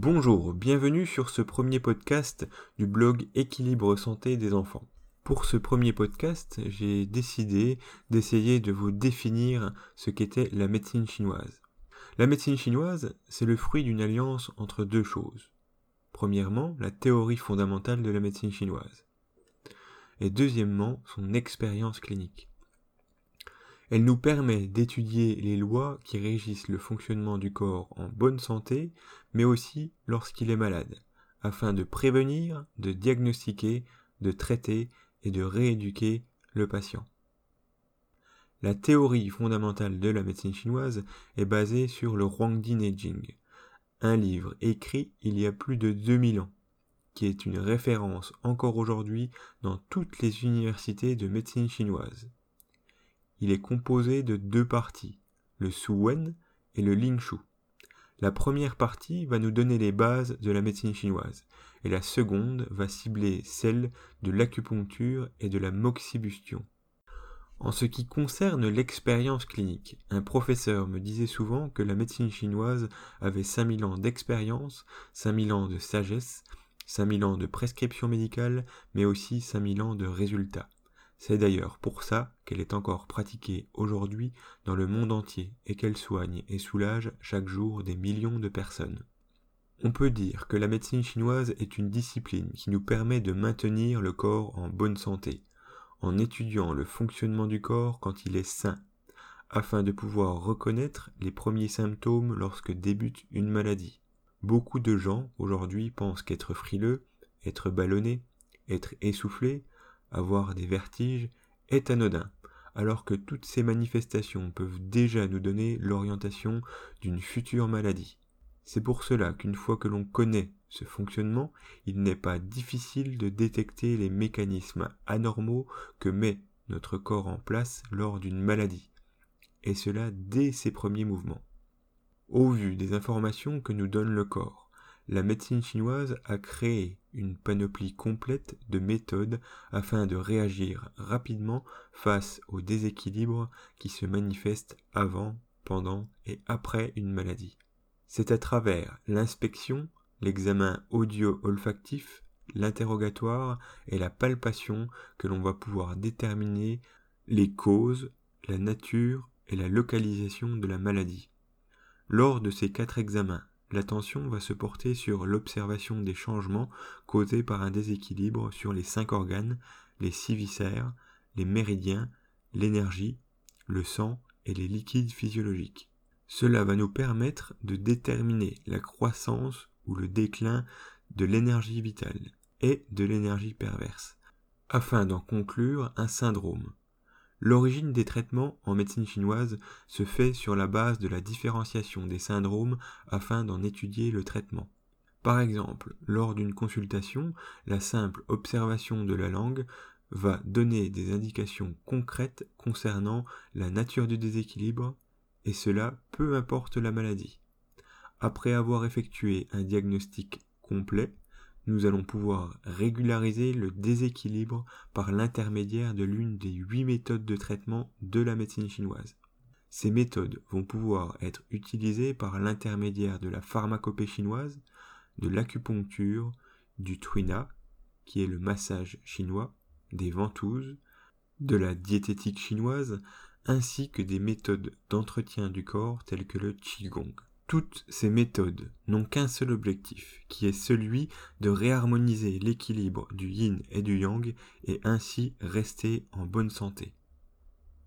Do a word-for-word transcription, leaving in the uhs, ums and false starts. Bonjour, bienvenue sur ce premier podcast du blog Équilibre Santé des enfants. Pour ce premier podcast, j'ai décidé d'essayer de vous définir ce qu'était la médecine chinoise. La médecine chinoise, c'est le fruit d'une alliance entre deux choses. Premièrement, la théorie fondamentale de la médecine chinoise. Et deuxièmement, son expérience clinique. Elle nous permet d'étudier les lois qui régissent le fonctionnement du corps en bonne santé, mais aussi lorsqu'il est malade, afin de prévenir, de diagnostiquer, de traiter et de rééduquer le patient. La théorie fondamentale de la médecine chinoise est basée sur le Huangdi Neijing, un livre écrit il y a plus de deux mille ans, qui est une référence encore aujourd'hui dans toutes les universités de médecine chinoise. Il est composé de deux parties, le Su Wen et le Ling Shu. La première partie va nous donner les bases de la médecine chinoise, et la seconde va cibler celle de l'acupuncture et de la moxibustion. En ce qui concerne l'expérience clinique, un professeur me disait souvent que la médecine chinoise avait cinq mille ans d'expérience, cinq mille ans de sagesse, cinq mille ans de prescription médicale, mais aussi cinq mille ans de résultats. C'est d'ailleurs pour ça qu'elle est encore pratiquée aujourd'hui dans le monde entier et qu'elle soigne et soulage chaque jour des millions de personnes. On peut dire que la médecine chinoise est une discipline qui nous permet de maintenir le corps en bonne santé, en étudiant le fonctionnement du corps quand il est sain, afin de pouvoir reconnaître les premiers symptômes lorsque débute une maladie. Beaucoup de gens aujourd'hui pensent qu'être frileux, être ballonné, être essoufflé, avoir des vertiges est anodin, alors que toutes ces manifestations peuvent déjà nous donner l'orientation d'une future maladie. C'est pour cela qu'une fois que l'on connaît ce fonctionnement, il n'est pas difficile de détecter les mécanismes anormaux que met notre corps en place lors d'une maladie, et cela dès ses premiers mouvements. Au vu des informations que nous donne le corps, la médecine chinoise a créé une panoplie complète de méthodes afin de réagir rapidement face aux déséquilibres qui se manifestent avant, pendant et après une maladie. C'est à travers l'inspection, l'examen audio-olfactif, l'interrogatoire et la palpation que l'on va pouvoir déterminer les causes, la nature et la localisation de la maladie. Lors de ces quatre examens, l'attention va se porter sur l'observation des changements causés par un déséquilibre sur les cinq organes, les six viscères, les méridiens, l'énergie, le sang et les liquides physiologiques. Cela va nous permettre de déterminer la croissance ou le déclin de l'énergie vitale et de l'énergie perverse, afin d'en conclure un syndrome. L'origine des traitements en médecine chinoise se fait sur la base de la différenciation des syndromes afin d'en étudier le traitement. Par exemple, lors d'une consultation, la simple observation de la langue va donner des indications concrètes concernant la nature du déséquilibre, et cela peu importe la maladie. Après avoir effectué un diagnostic complet, nous allons pouvoir régulariser le déséquilibre par l'intermédiaire de l'une des huit méthodes de traitement de la médecine chinoise. Ces méthodes vont pouvoir être utilisées par l'intermédiaire de la pharmacopée chinoise, de l'acupuncture, du tuina, qui est le massage chinois, des ventouses, de la diététique chinoise, ainsi que des méthodes d'entretien du corps telles que le qigong. Toutes ces méthodes n'ont qu'un seul objectif, qui est celui de réharmoniser l'équilibre du yin et du yang et ainsi rester en bonne santé.